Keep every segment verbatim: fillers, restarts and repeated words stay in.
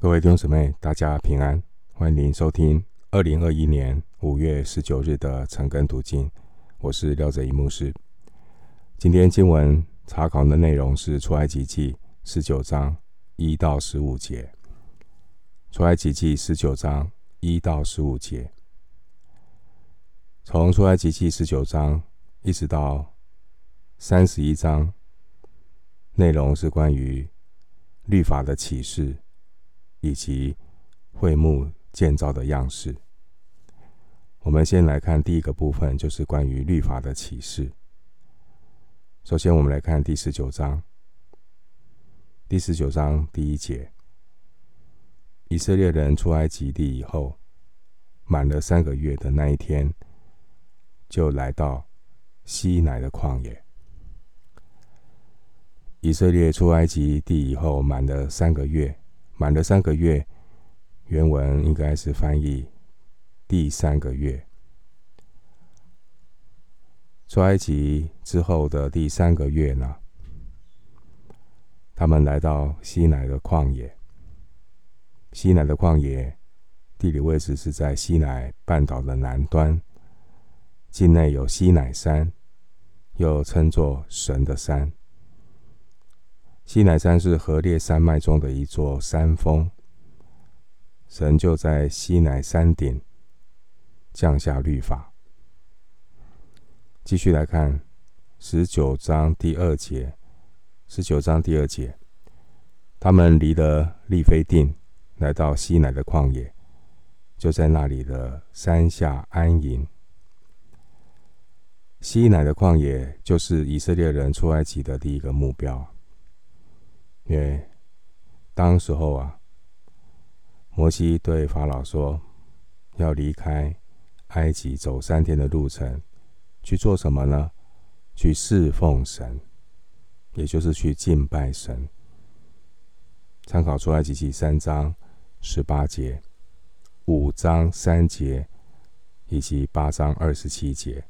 各位弟兄姊妹，大家平安，欢迎收听二零二一年五月十九日的晨更读经，我是廖哲一牧师。今天经文查考的内容是出埃及记十九章一到十五节。出埃及记十九章一到十五节，从出埃及记十九章一直到三十一章，内容是关于律法的启示以及会幕建造的样式。我们先来看第一个部分，就是关于律法的启示。首先我们来看第十九章。第十九章第一节，以色列人出埃及地以后，满了三个月的那一天，就来到西乃的旷野。以色列出埃及地以后满了三个月，满了三个月，原文应该是翻译第三个月。出埃及之后的第三个月呢，他们来到西乃的旷野。西乃的旷野地理位置是在西乃半岛的南端，境内有西乃山，又称作神的山。西乃山是何烈山脉中的一座山峰，神就在西乃山顶降下律法。继续来看十九章第二节。十九章第二节，他们离了利非定，来到西乃的旷野，就在那里的山下安营。西乃的旷野就是以色列人出埃及的第一个目标，因为当时候啊，摩西对法老说，要离开埃及走三天的路程，去做什么呢？去侍奉神，也就是去敬拜神。参考出埃及记三章十八节、五章三节以及八章二十七节。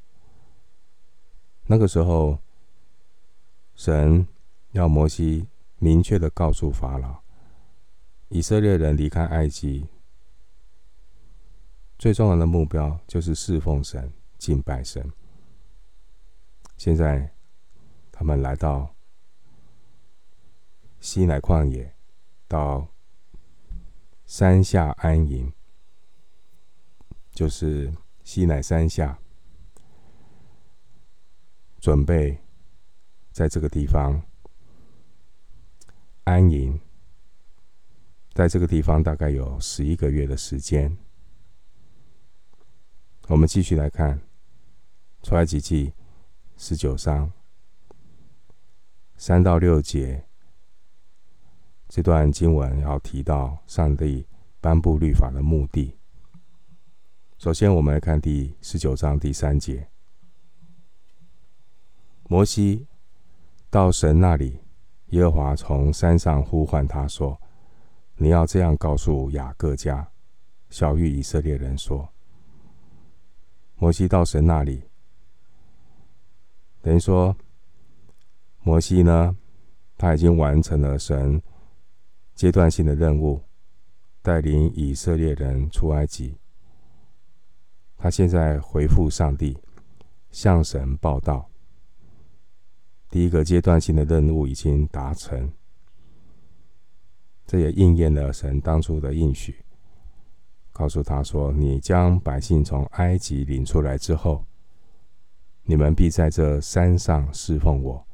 那个时候，神要摩西明确的告诉法老，以色列人离开埃及最重要的目标就是侍奉神、敬拜神。现在他们来到西乃旷野，到山下安营，就是西乃山下，准备在这个地方安营。在这个地方大概有十一个月的时间。我们继续来看出埃及记十九章三到六节，这段经文要提到上帝颁布律法的目的。首先我们来看第十九章第三节，摩西到神那里，耶和华从山上呼唤他说，你要这样告诉雅各家，小谕以色列人说。摩西到神那里，等于说摩西呢，他已经完成了神阶段性的任务，带领以色列人出埃及。他现在回复上帝，向神报道。第一个阶段性的任务已经达成，这也应验了神当初的应许，告诉他说，你将百姓从埃及领出来之后，你们必在这山上侍奉我，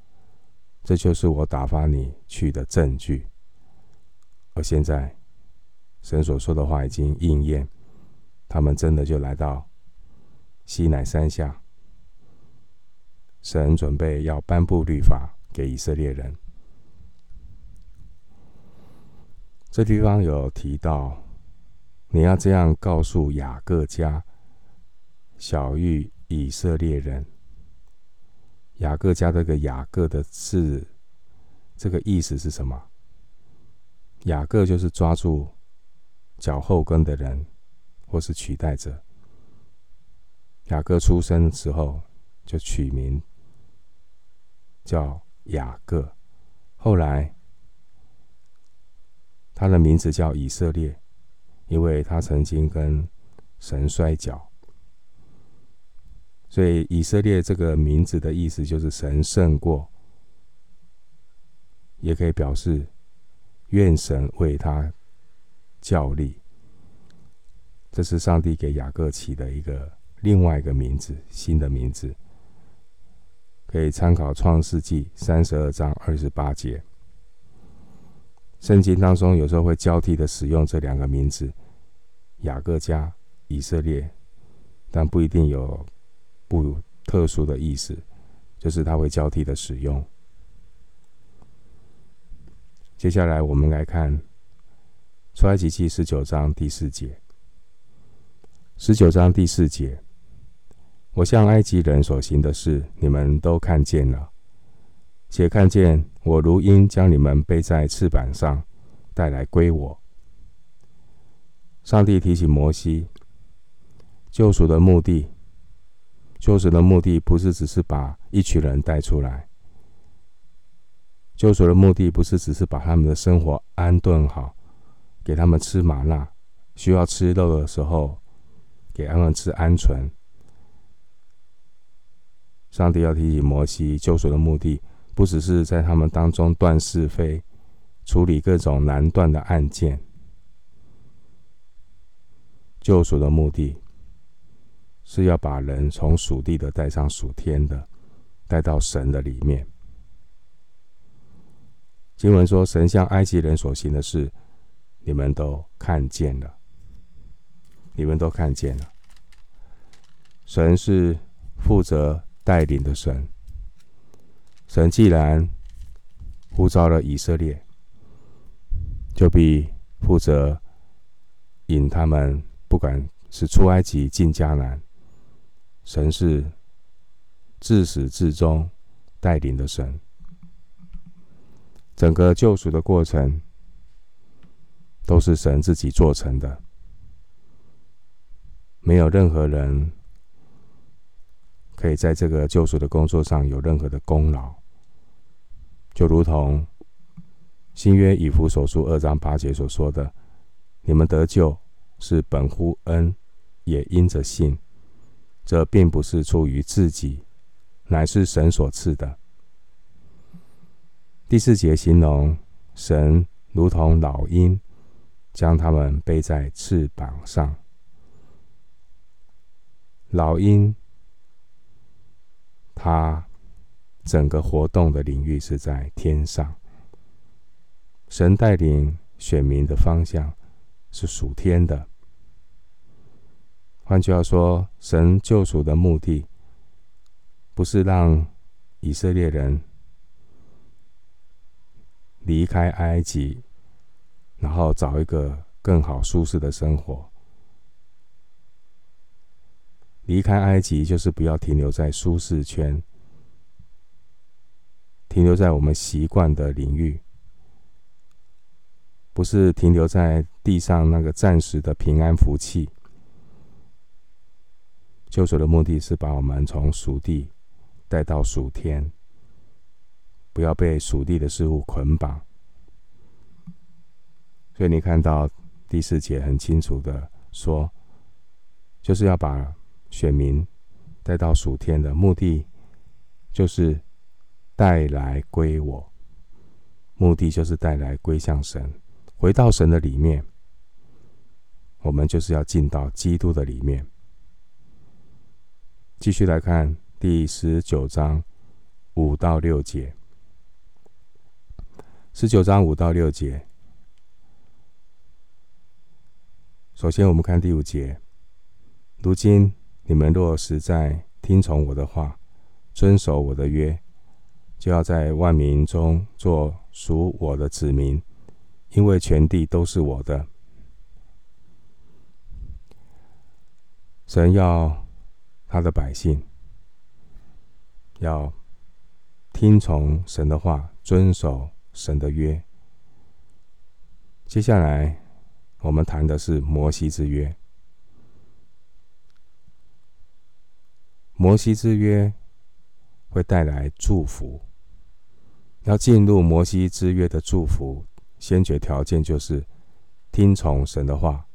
这就是我打发你去的证据。而现在神所说的话已经应验，他们真的就来到西乃山下，神准备要颁布律法给以色列人。这地方有提到，你要这样告诉雅各家，小谕以色列人。雅各家这个雅各的字，这个意思是什么？雅各就是抓住脚后跟的人，或是取代者。雅各出生之后就取名叫雅各，后来他的名字叫以色列，因为他曾经跟神摔跤。所以以色列这个名字的意思就是神胜过，也可以表示愿神为他效力。这是上帝给雅各起的一个另外一个名字，新的名字，可以参考创世纪三十二章二十八节。圣经当中有时候会交替的使用这两个名字，雅各加以色列，但不一定有不特殊的意思，就是它会交替的使用。接下来我们来看出埃及记十九章第四节。十九章第四节，我向埃及人所行的事，你们都看见了，且看见我如鹰将你们背在翅膀上，带来归我。上帝提醒摩西，救赎的目的，救赎的目的不是只是把一群人带出来，救赎的目的不是只是把他们的生活安顿好，给他们吃玛纳，需要吃肉的时候给他们吃鹌鹑。上帝要提醒摩西，救赎的目的不只是在他们当中断是非，处理各种难断的案件。救赎的目的是要把人从属地的带上属天的，带到神的里面。经文说，神向埃及人所行的事，你们都看见了，你们都看见了。神是负责带领的神，神既然呼召了以色列，就必负责引他们，不管是出埃及进迦南，神是自始至终带领的神。整个救赎的过程都是神自己做成的，没有任何人可以在这个救赎的工作上有任何的功劳。就如同新约以弗所书二章八节所说的，你们得救是本乎恩，也因着信，这并不是出于自己，乃是神所赐的。第四节形容神如同老鹰，将他们背在翅膀上。老鹰他整个活动的领域是在天上，神带领选民的方向是属天的。换句话说，神救赎的目的不是让以色列人离开埃及，然后找一个更好舒适的生活。离开埃及就是不要停留在舒适圈，停留在我们习惯的领域，不是停留在地上那个暂时的平安福气。救赎的目的是把我们从属地带到属天，不要被属地的事物捆绑。所以你看到第四节很清楚的说，就是要把选民带到属天的目的，就是带来归我，目的就是带来归向神，回到神的里面。我们就是要进到基督的里面。继续来看第十九章五到六节。十九章五到六节，首先我们看第五节，如今你们若实在听从我的话，遵守我的约，就要在万民中做属我的子民，因为全地都是我的。神要他的百姓要听从神的话，遵守神的约。接下来我们谈的是摩西之约。摩西之约会带来祝福，要进入摩西之约的祝福先决条件就是听从神的话，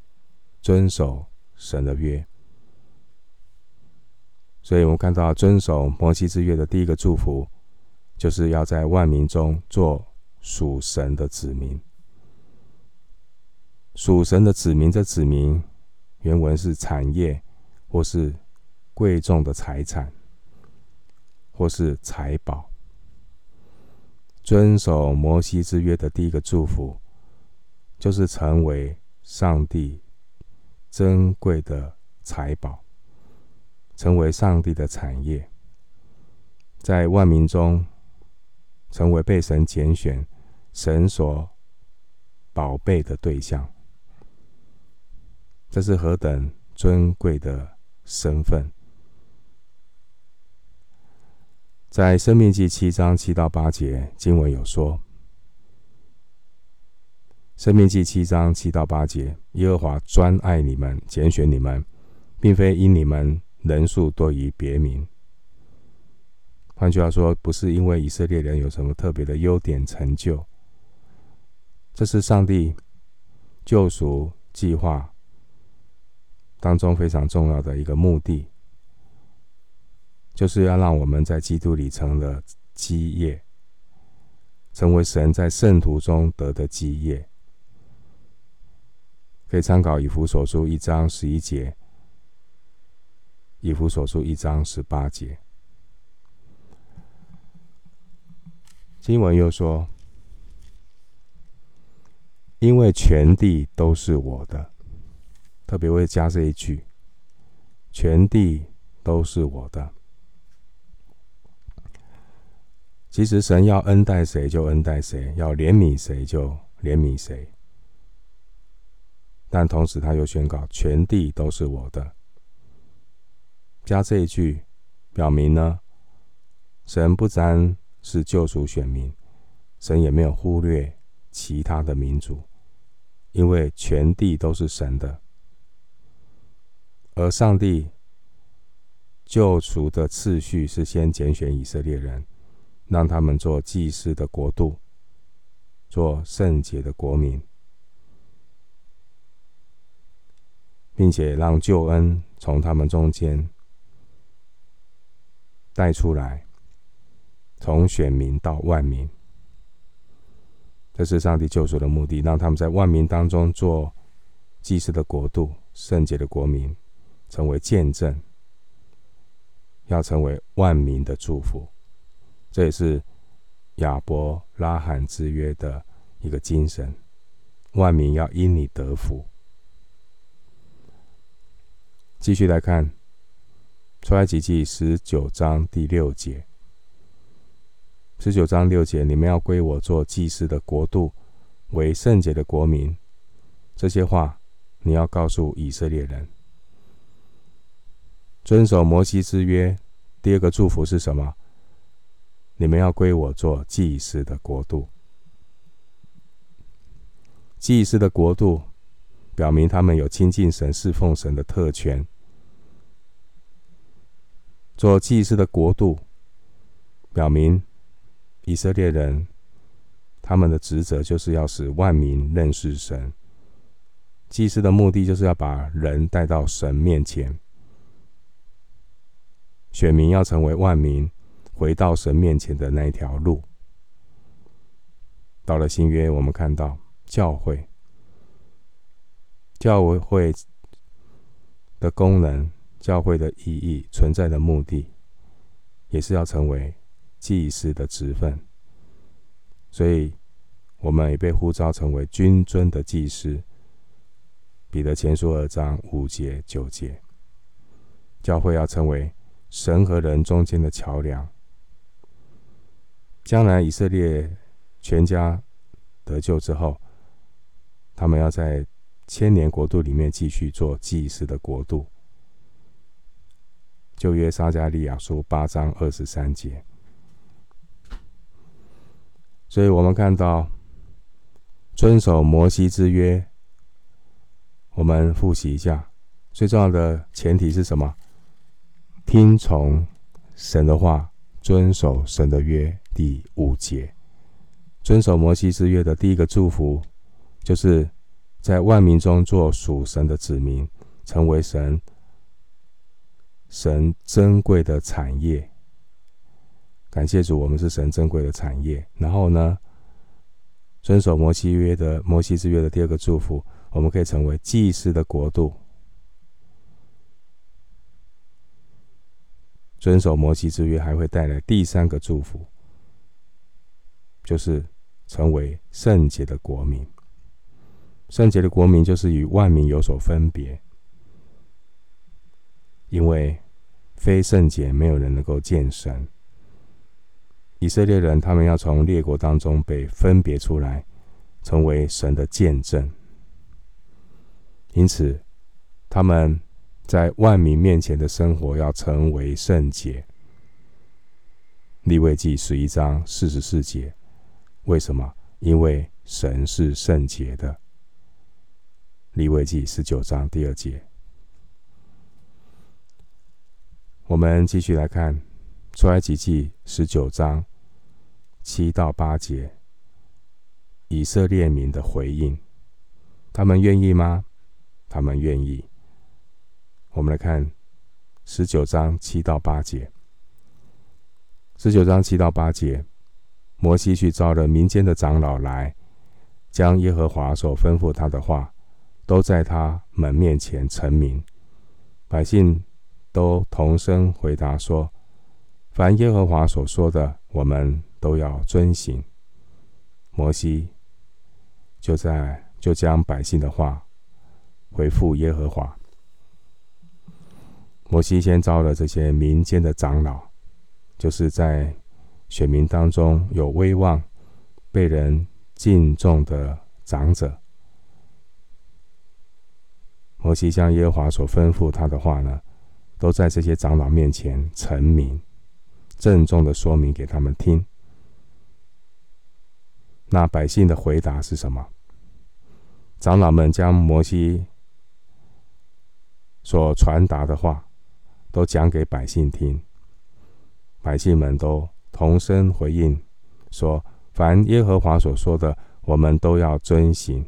遵守神的约。所以我们看到遵守摩西之约的第一个祝福，就是要在万民中做属神的子民。属神的子民，这子民原文是产业，或是贵重的财产，或是财宝。遵守摩西之约的第一个祝福，就是成为上帝珍贵的财宝，成为上帝的产业，在万民中成为被神拣选、神所宝贝的对象。这是何等尊贵的身份！在《申命记》七章七到八节，经文有说，《申命记》七章七到八节，耶和华专爱你们，拣选你们，并非因你们人数多于别民。换句话说，不是因为以色列人有什么特别的优点成就，这是上帝救赎计划当中非常重要的一个目的，就是要让我们在基督里成了基业，成为神在圣徒中得的基业。可以参考以弗所书一章十一节，以弗所书一章十八节。经文又说，因为全地都是我的，特别会加这一句，全地都是我的。其实神要恩待谁就恩待谁，要怜悯谁就怜悯谁，但同时他又宣告全地都是我的。加这一句表明呢，神不单是救赎选民，神也没有忽略其他的民族，因为全地都是神的。而上帝救赎的次序是先拣选以色列人，让他们做祭司的国度，做圣洁的国民，并且让救恩从他们中间带出来，从选民到万民。这是上帝救赎的目的，让他们在万民当中做祭司的国度，圣洁的国民，成为见证，要成为万民的祝福。这也是亚伯拉罕之约的一个精神，万民要因你得福。继续来看出埃及记十九章第六节，十九章六节，你们要归我做祭司的国度，为圣洁的国民。这些话你要告诉以色列人。遵守摩西之约，第二个祝福是什么？你们要归我做祭司的国度。祭司的国度表明他们有亲近神、侍奉神的特权。做祭司的国度表明以色列人他们的职责就是要使万民认识神。祭司的目的就是要把人带到神面前，选民要成为万民回到神面前的那一条路。到了新约，我们看到教会，教会的功能、教会的意义、存在的目的，也是要成为祭司的职分。所以我们也被呼召成为君尊的祭司，彼得前书二章五节九节。教会要成为神和人中间的桥梁，将来以色列全家得救之后，他们要在千年国度里面继续做祭司的国度。旧约撒迦利亚书八章二十三节。所以我们看到遵守摩西之约，我们复习一下，最重要的前提是什么？听从神的话，遵守神的约。第五节，遵守摩西之约的第一个祝福，就是在万民中做属神的子民，成为神神珍贵的产业。感谢主，我们是神珍贵的产业。然后呢，遵守摩西约的摩西之约的第二个祝福，我们可以成为祭司的国度。遵守摩西之约还会带来第三个祝福，就是成为圣洁的国民。圣洁的国民就是与万民有所分别，因为非圣洁没有人能够见神。以色列人他们要从列国当中被分别出来，成为神的见证，因此他们在万民面前的生活要成为圣洁。利未记十一章四十四节，为什么？因为神是圣洁的。利未记十九章第二节。我们继续来看出埃及记十九章七到八节，以色列民的回应，他们愿意吗？他们愿意。我们来看十九章七到八节。十九章七到八节，摩西去召了民间的长老来，将耶和华所吩咐他的话，都在他们面前陈明。百姓都同声回答说：“凡耶和华所说的，我们都要遵行。”摩西就在就将百姓的话回复耶和华。摩西先召了这些民间的长老，就是在选民当中有威望、被人敬重的长者。摩西向耶和华所吩咐他的话呢，都在这些长老面前陈明，郑重的说明给他们听。那百姓的回答是什么？长老们将摩西所传达的话都讲给百姓听，百姓们都同声回应说：“凡耶和华所说的，我们都要遵行。”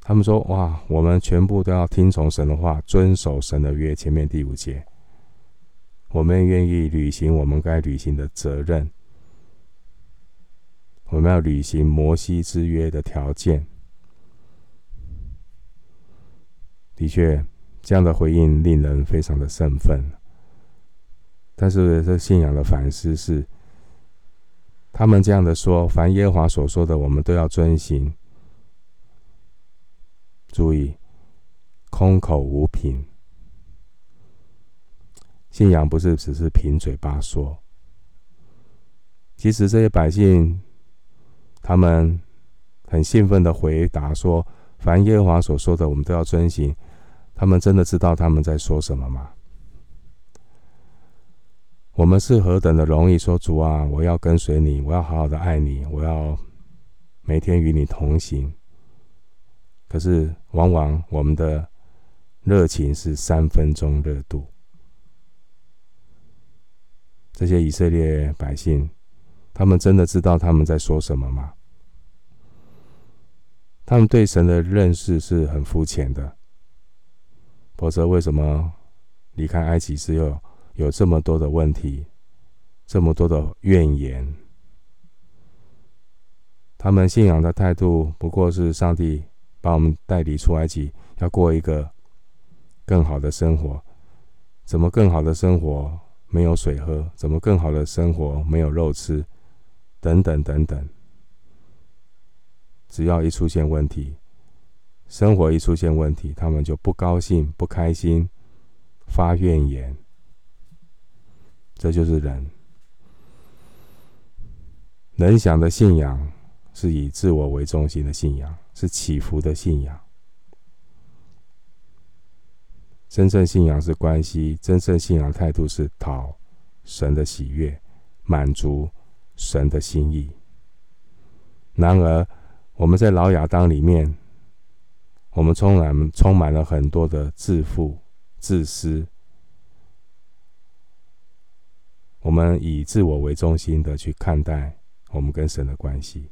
他们说：“哇，我们全部都要听从神的话，遵守神的约。”前面第五节，我们愿意履行我们该履行的责任，我们要履行摩西之约的条件。的确，这样的回应令人非常的振奋。但是这信仰的反思是，他们这样的说：“凡耶和华所说的，我们都要遵行。”注意，空口无凭。信仰不是只是凭嘴巴说。其实这些百姓，他们很兴奋的回答说：“凡耶和华所说的，我们都要遵行。”他们真的知道他们在说什么吗？我们是何等的容易说：“主啊，我要跟随你，我要好好的爱你，我要每天与你同行。”可是往往我们的热情是三分钟热度。这些以色列百姓，他们真的知道他们在说什么吗？他们对神的认识是很肤浅的，否则为什么离开埃及之后有这么多的问题，这么多的怨言？他们信仰的态度不过是上帝把我们带离出埃及，要过一个更好的生活。怎么更好的生活没有水喝？怎么更好的生活没有肉吃？等等等等。只要一出现问题，生活一出现问题，他们就不高兴、不开心，发怨言。这就是人。人想的信仰是以自我为中心的信仰，是起伏的信仰。真正信仰是关系，真正信仰态度是讨神的喜悦，满足神的心意。然而我们在老亚当里面，我们充满充满了很多的自负、自私，我们以自我为中心的去看待我们跟神的关系。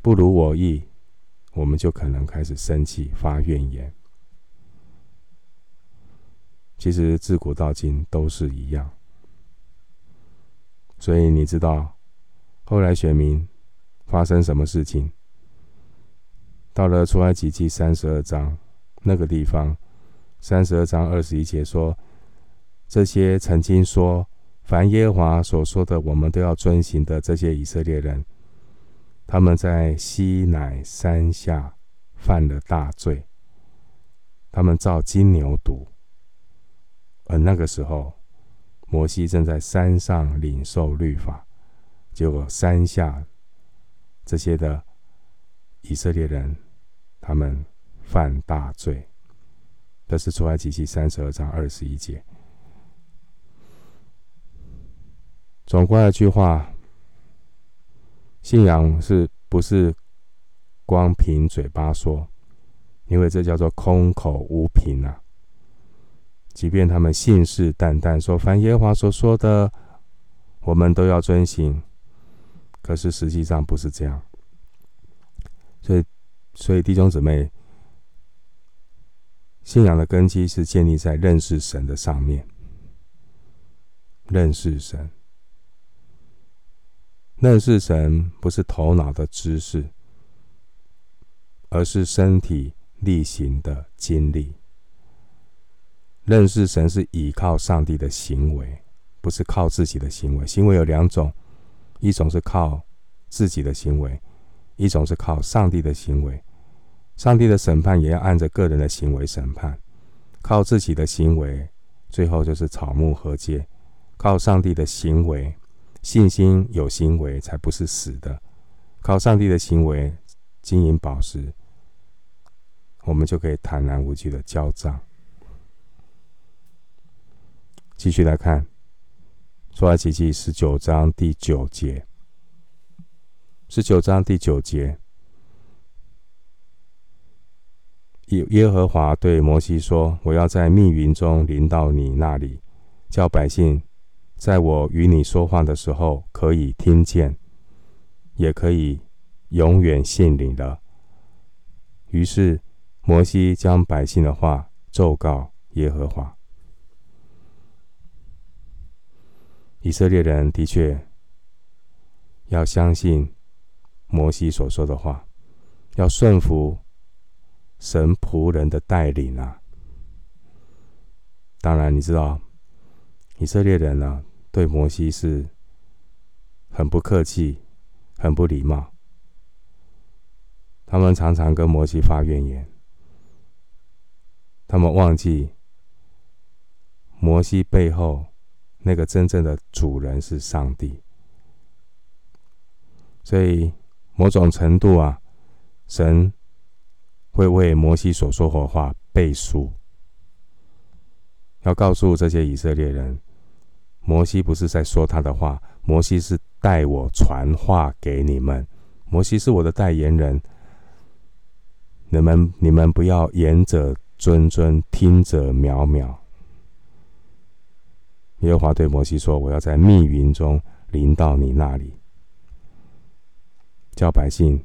不如我意，我们就可能开始生气、发怨言。其实自古到今都是一样。所以你知道，后来选民发生什么事情？到了出埃及记三十二章那个地方，三十二章二十一节说：“这些曾经说凡耶和华所说的，我们都要遵行的这些以色列人，他们在西乃山下犯了大罪，他们造金牛犊。”而那个时候，摩西正在山上领受律法，结果山下这些的以色列人，他们犯大罪。这是出埃及记三十二章二十一节。总归一句话，信仰是不是光凭嘴巴说？因为这叫做空口无凭啊！即便他们信誓旦旦说凡耶和华所说的，我们都要遵行，可是实际上不是这样。所以，所以弟兄姊妹，信仰的根基是建立在认识神的上面。认识神，认识神不是头脑的知识，而是身体力行的经历。认识神是倚靠上帝的行为，不是靠自己的行为。行为有两种，一种是靠自己的行为，一种是靠上帝的行为。上帝的审判也要按着个人的行为审判。靠自己的行为，最后就是草木禾秸；靠上帝的行为，信心有行为才不是死的。靠上帝的行为，金银宝石，我们就可以坦然无惧的交账。继续来看出埃及记十九章第九节，十九章第九节，耶和华对摩西说：“我要在密云中临到你那里，叫百姓在我与你说话的时候可以听见，也可以永远信你了。”于是摩西将百姓的话奏告耶和华。以色列人的确要相信摩西所说的话，要顺服神仆人的带领啊！当然，你知道以色列人啊，对摩西是很不客气、很不礼貌。他们常常跟摩西发怨言，他们忘记摩西背后那个真正的主人是上帝。所以某种程度啊，神会为摩西所说的话背书，要告诉这些以色列人，摩西不是在说他的话，摩西是代我传话给你们，摩西是我的代言人，你们你们不要言者谆谆，听者渺渺。耶和华对摩西说：“我要在密云中临到你那里，叫百姓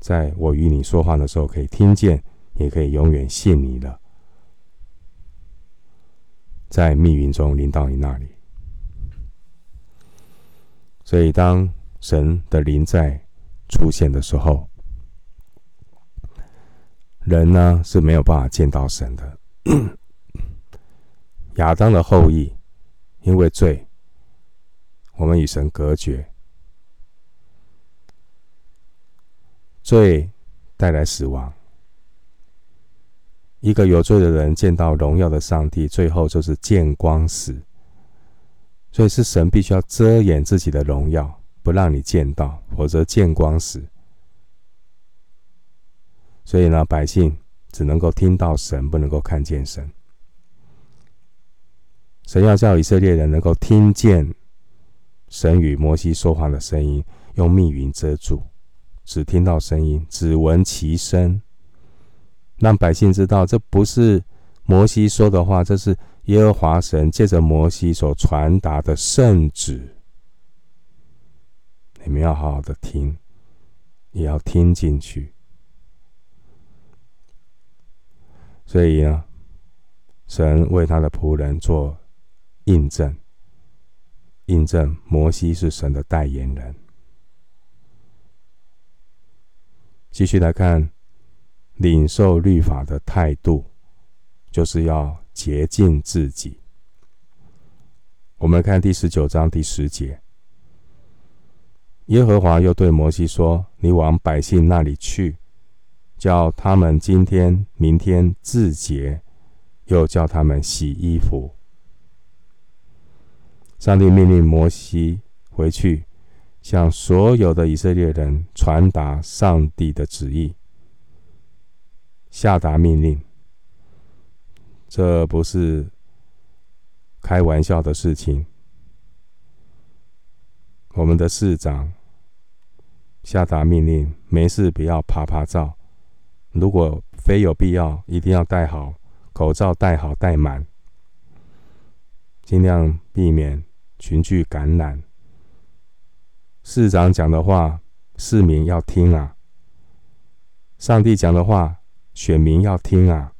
在我与你说话的时候可以听见，也可以永远信你了。”在密云中临到你那里。所以当神的临在出现的时候，人呢是没有办法见到神的。亚当的后裔因为罪，我们与神隔绝。罪带来死亡。一个有罪的人见到荣耀的上帝，最后就是见光死。所以是神必须要遮掩自己的荣耀，不让你见到，否则见光死。所以呢，百姓只能够听到神，不能够看见神。神要叫以色列人能够听见神与摩西说话的声音，用密云遮住，只听到声音，只闻其声，让百姓知道这不是摩西说的话，这是耶和华神借着摩西所传达的圣旨。你们要好好的听，也要听进去。所以呢，神为他的仆人做印证，印证摩西是神的代言人。继续来看，领受律法的态度，就是要洁净自己。我们看第十九章第十节，耶和华又对摩西说：“你往百姓那里去，叫他们今天、明天自洁，又叫他们洗衣服。”上帝命令摩西回去，向所有的以色列人传达上帝的旨意，下达命令。这不是开玩笑的事情。我们的市长下达命令，没事不要爬爬照，如果非有必要，一定要戴好口罩，戴好戴满，尽量避免群聚感染。市长讲的话，市民要听啊；上帝讲的话，选民要听啊。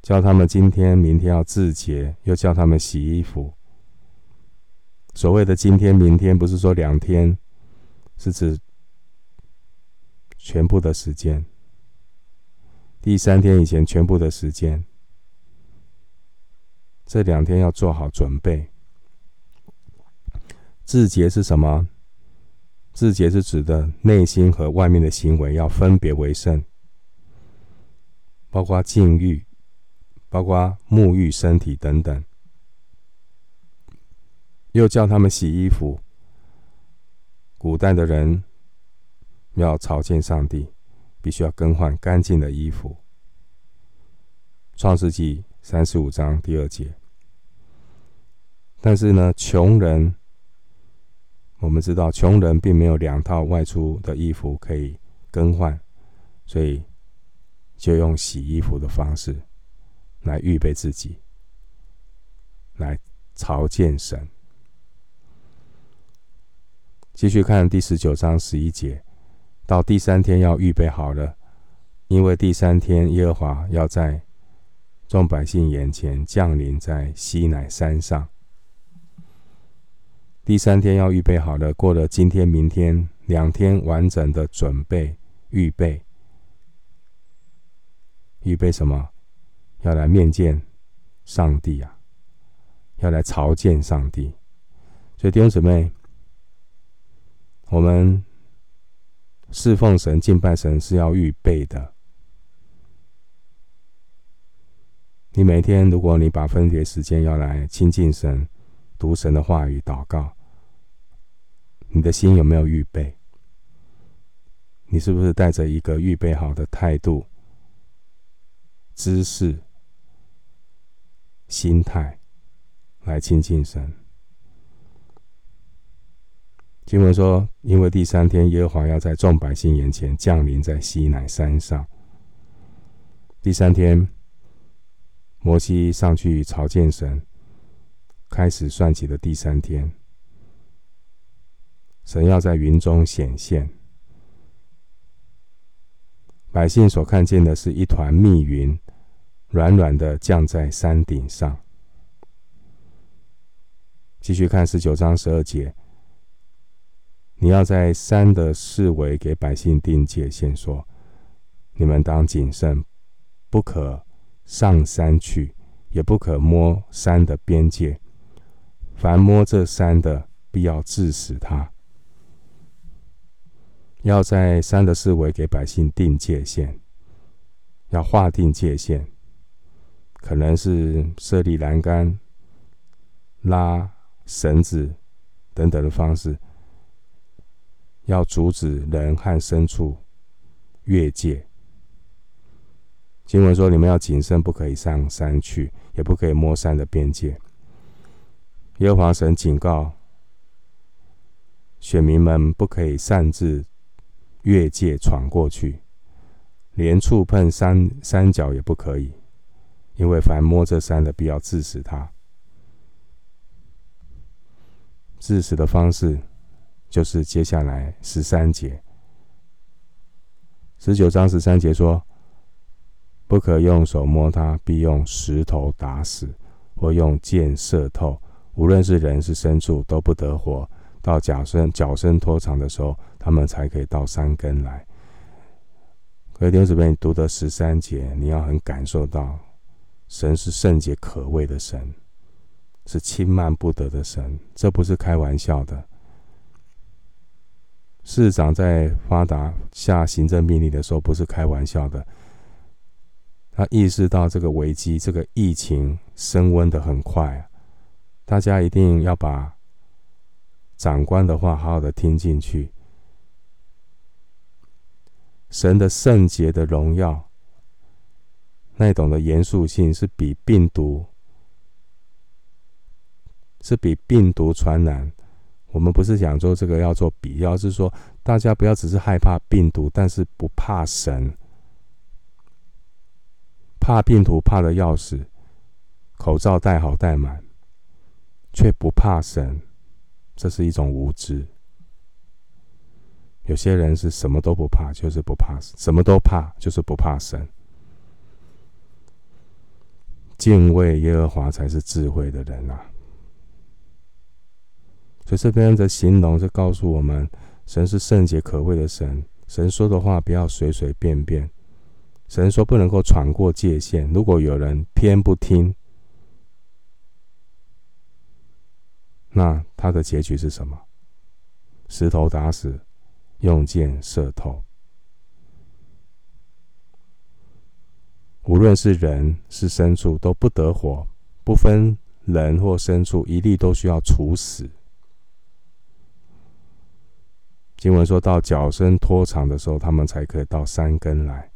叫他们今天、明天要自洁，又叫他们洗衣服。所谓的今天、明天，不是说两天，是指全部的时间。第三天以前全部的时间，这两天要做好准备。自洁是什么？自洁是指的内心和外面的行为要分别为圣，包括禁欲，包括沐浴身体等等。又叫他们洗衣服。古代的人要朝见上帝，必须要更换干净的衣服。创世纪三十五章第二节。但是呢，穷人，我们知道穷人并没有两套外出的衣服可以更换，所以就用洗衣服的方式来预备自己，来朝见神。继续看第十九章十一节，到第三天要预备好了，因为第三天耶和华要在众百姓眼前降临在西乃山上。第三天要预备好了，过了今天、明天两天完整的准备预备，预备什么？要来面见上帝啊，要来朝见上帝。所以弟兄姊妹，我们侍奉神、敬拜神是要预备的。你每天，如果你把分别时间要来亲近神、读神的话语、祷告，你的心有没有预备？你是不是带着一个预备好的态度、知识、心态来亲近神？经文说，因为第三天耶和华要在众百姓眼前降临在西乃山上。第三天，摩西上去朝见神，开始算起的第三天，神要在云中显现。百姓所看见的是一团密云，软软的降在山顶上。继续看十九章十二节，你要在山的四围给百姓定界限，说：你们当谨慎，不可上山去，也不可摸山的边界。凡摸这山的，必要治死他。要在山的四围给百姓定界限，要划定界限，可能是设立栏杆、拉绳子等等的方式，要阻止人和牲畜越界。经文说，你们要谨慎，不可以上山去，也不可以摸山的边界。耶和华神警告选民们，不可以擅自越界闯过去，连触碰山山脚也不可以，因为凡摸这山的必要治死他。致死的方式就是接下来十三节，十九章十三节说：“不可用手摸他，必用石头打死，或用箭射透。无论是人是牲畜，都不得活。到脚伸脚伸拖长的时候，他们才可以到山根来。”各位弟兄姊妹，你读得十三节，你要很感受到，神是圣洁可畏的神，是轻慢不得的神，这不是开玩笑的。市长在发达下行政命令的时候，不是开玩笑的。他意识到这个危机，这个疫情升温得很快，大家一定要把长官的话好好的听进去。神的圣洁的荣耀，那种的严肃性是比病毒，是比病毒传染。我们不是讲说这个要做比较，是说大家不要只是害怕病毒，但是不怕神。怕病毒怕得要死，口罩戴好戴满，却不怕神，这是一种无知。有些人是什么都不怕，就是不怕什么都怕，就是不怕神。敬畏耶和华才是智慧的人啊！所以这边的形容是告诉我们，神是圣洁可畏的神。神说的话不要随随便便，神说不能够闯过界限。如果有人偏不听，那他的结局是什么？石头打死，用箭射透。无论是人是牲畜，都不得活，不分人或牲畜，一律都需要处死。经文说到脚伸拖长的时候，他们才可以到山根来，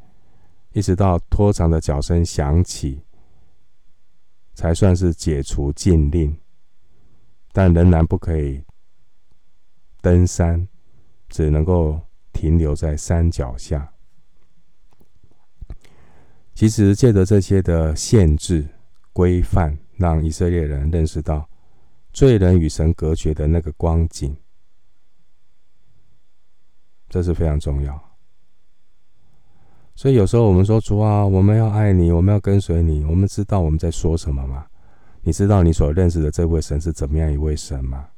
一直到拖长的脚声响起，才算是解除禁令，但仍然不可以登山，只能够停留在山脚下。其实借着这些的限制规范，让以色列人认识到罪人与神隔绝的那个光景，这是非常重要。所以有时候我们说，主啊，我们要爱你，我们要跟随你，我们知道我们在说什么吗？你知道你所认识的这位神是怎么样一位神吗？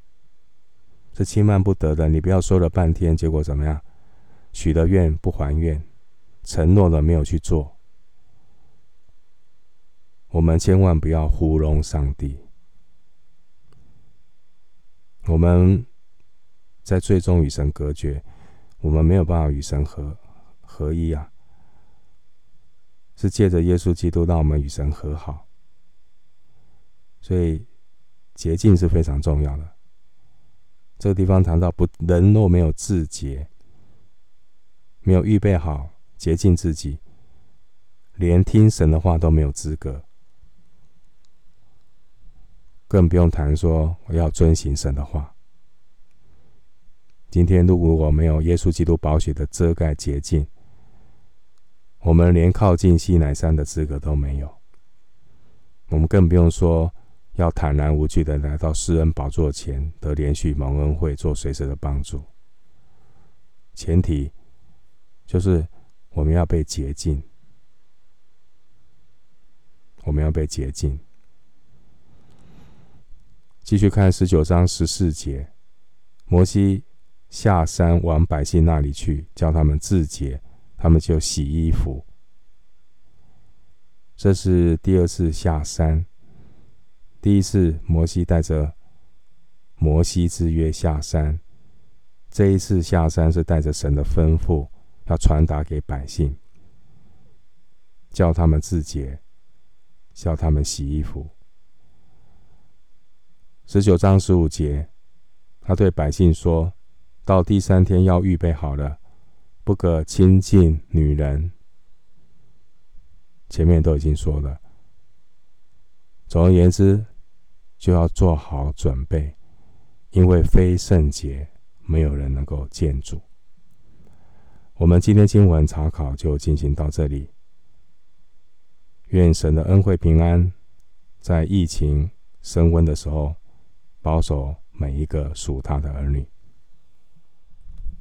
是轻慢不得的。你不要说了半天，结果怎么样？许了愿不还愿，承诺了没有去做。我们千万不要糊弄上帝。我们在最终与神隔绝，我们没有办法与神合合一啊！是借着耶稣基督让我们与神和好，所以洁净是非常重要的。这个地方谈到，不，人若没有自洁，没有预备好洁净自己，连听神的话都没有资格，更不用谈说我要遵行神的话。今天如果我没有耶稣基督宝血的遮盖洁净，我们连靠近西乃山的资格都没有，我们更不用说要坦然无惧的来到施恩宝座前，得连续蒙恩惠，做随时的帮助。前提就是我们要被洁净，我们要被洁净。继续看十九章十四节，摩西下山往百姓那里去，叫他们自洁，他们就洗衣服。这是第二次下山，第一次摩西带着摩西之约下山，这一次下山是带着神的吩咐，要传达给百姓，叫他们自洁，叫他们洗衣服。十九章十五节，他对百姓说，到第三天要预备好了，不可亲近女人。前面都已经说了，总而言之，就要做好准备，因为非圣洁没有人能够见主。我们今天经文查考就进行到这里。愿神的恩惠平安，在疫情升温的时候，保守每一个属他的儿女。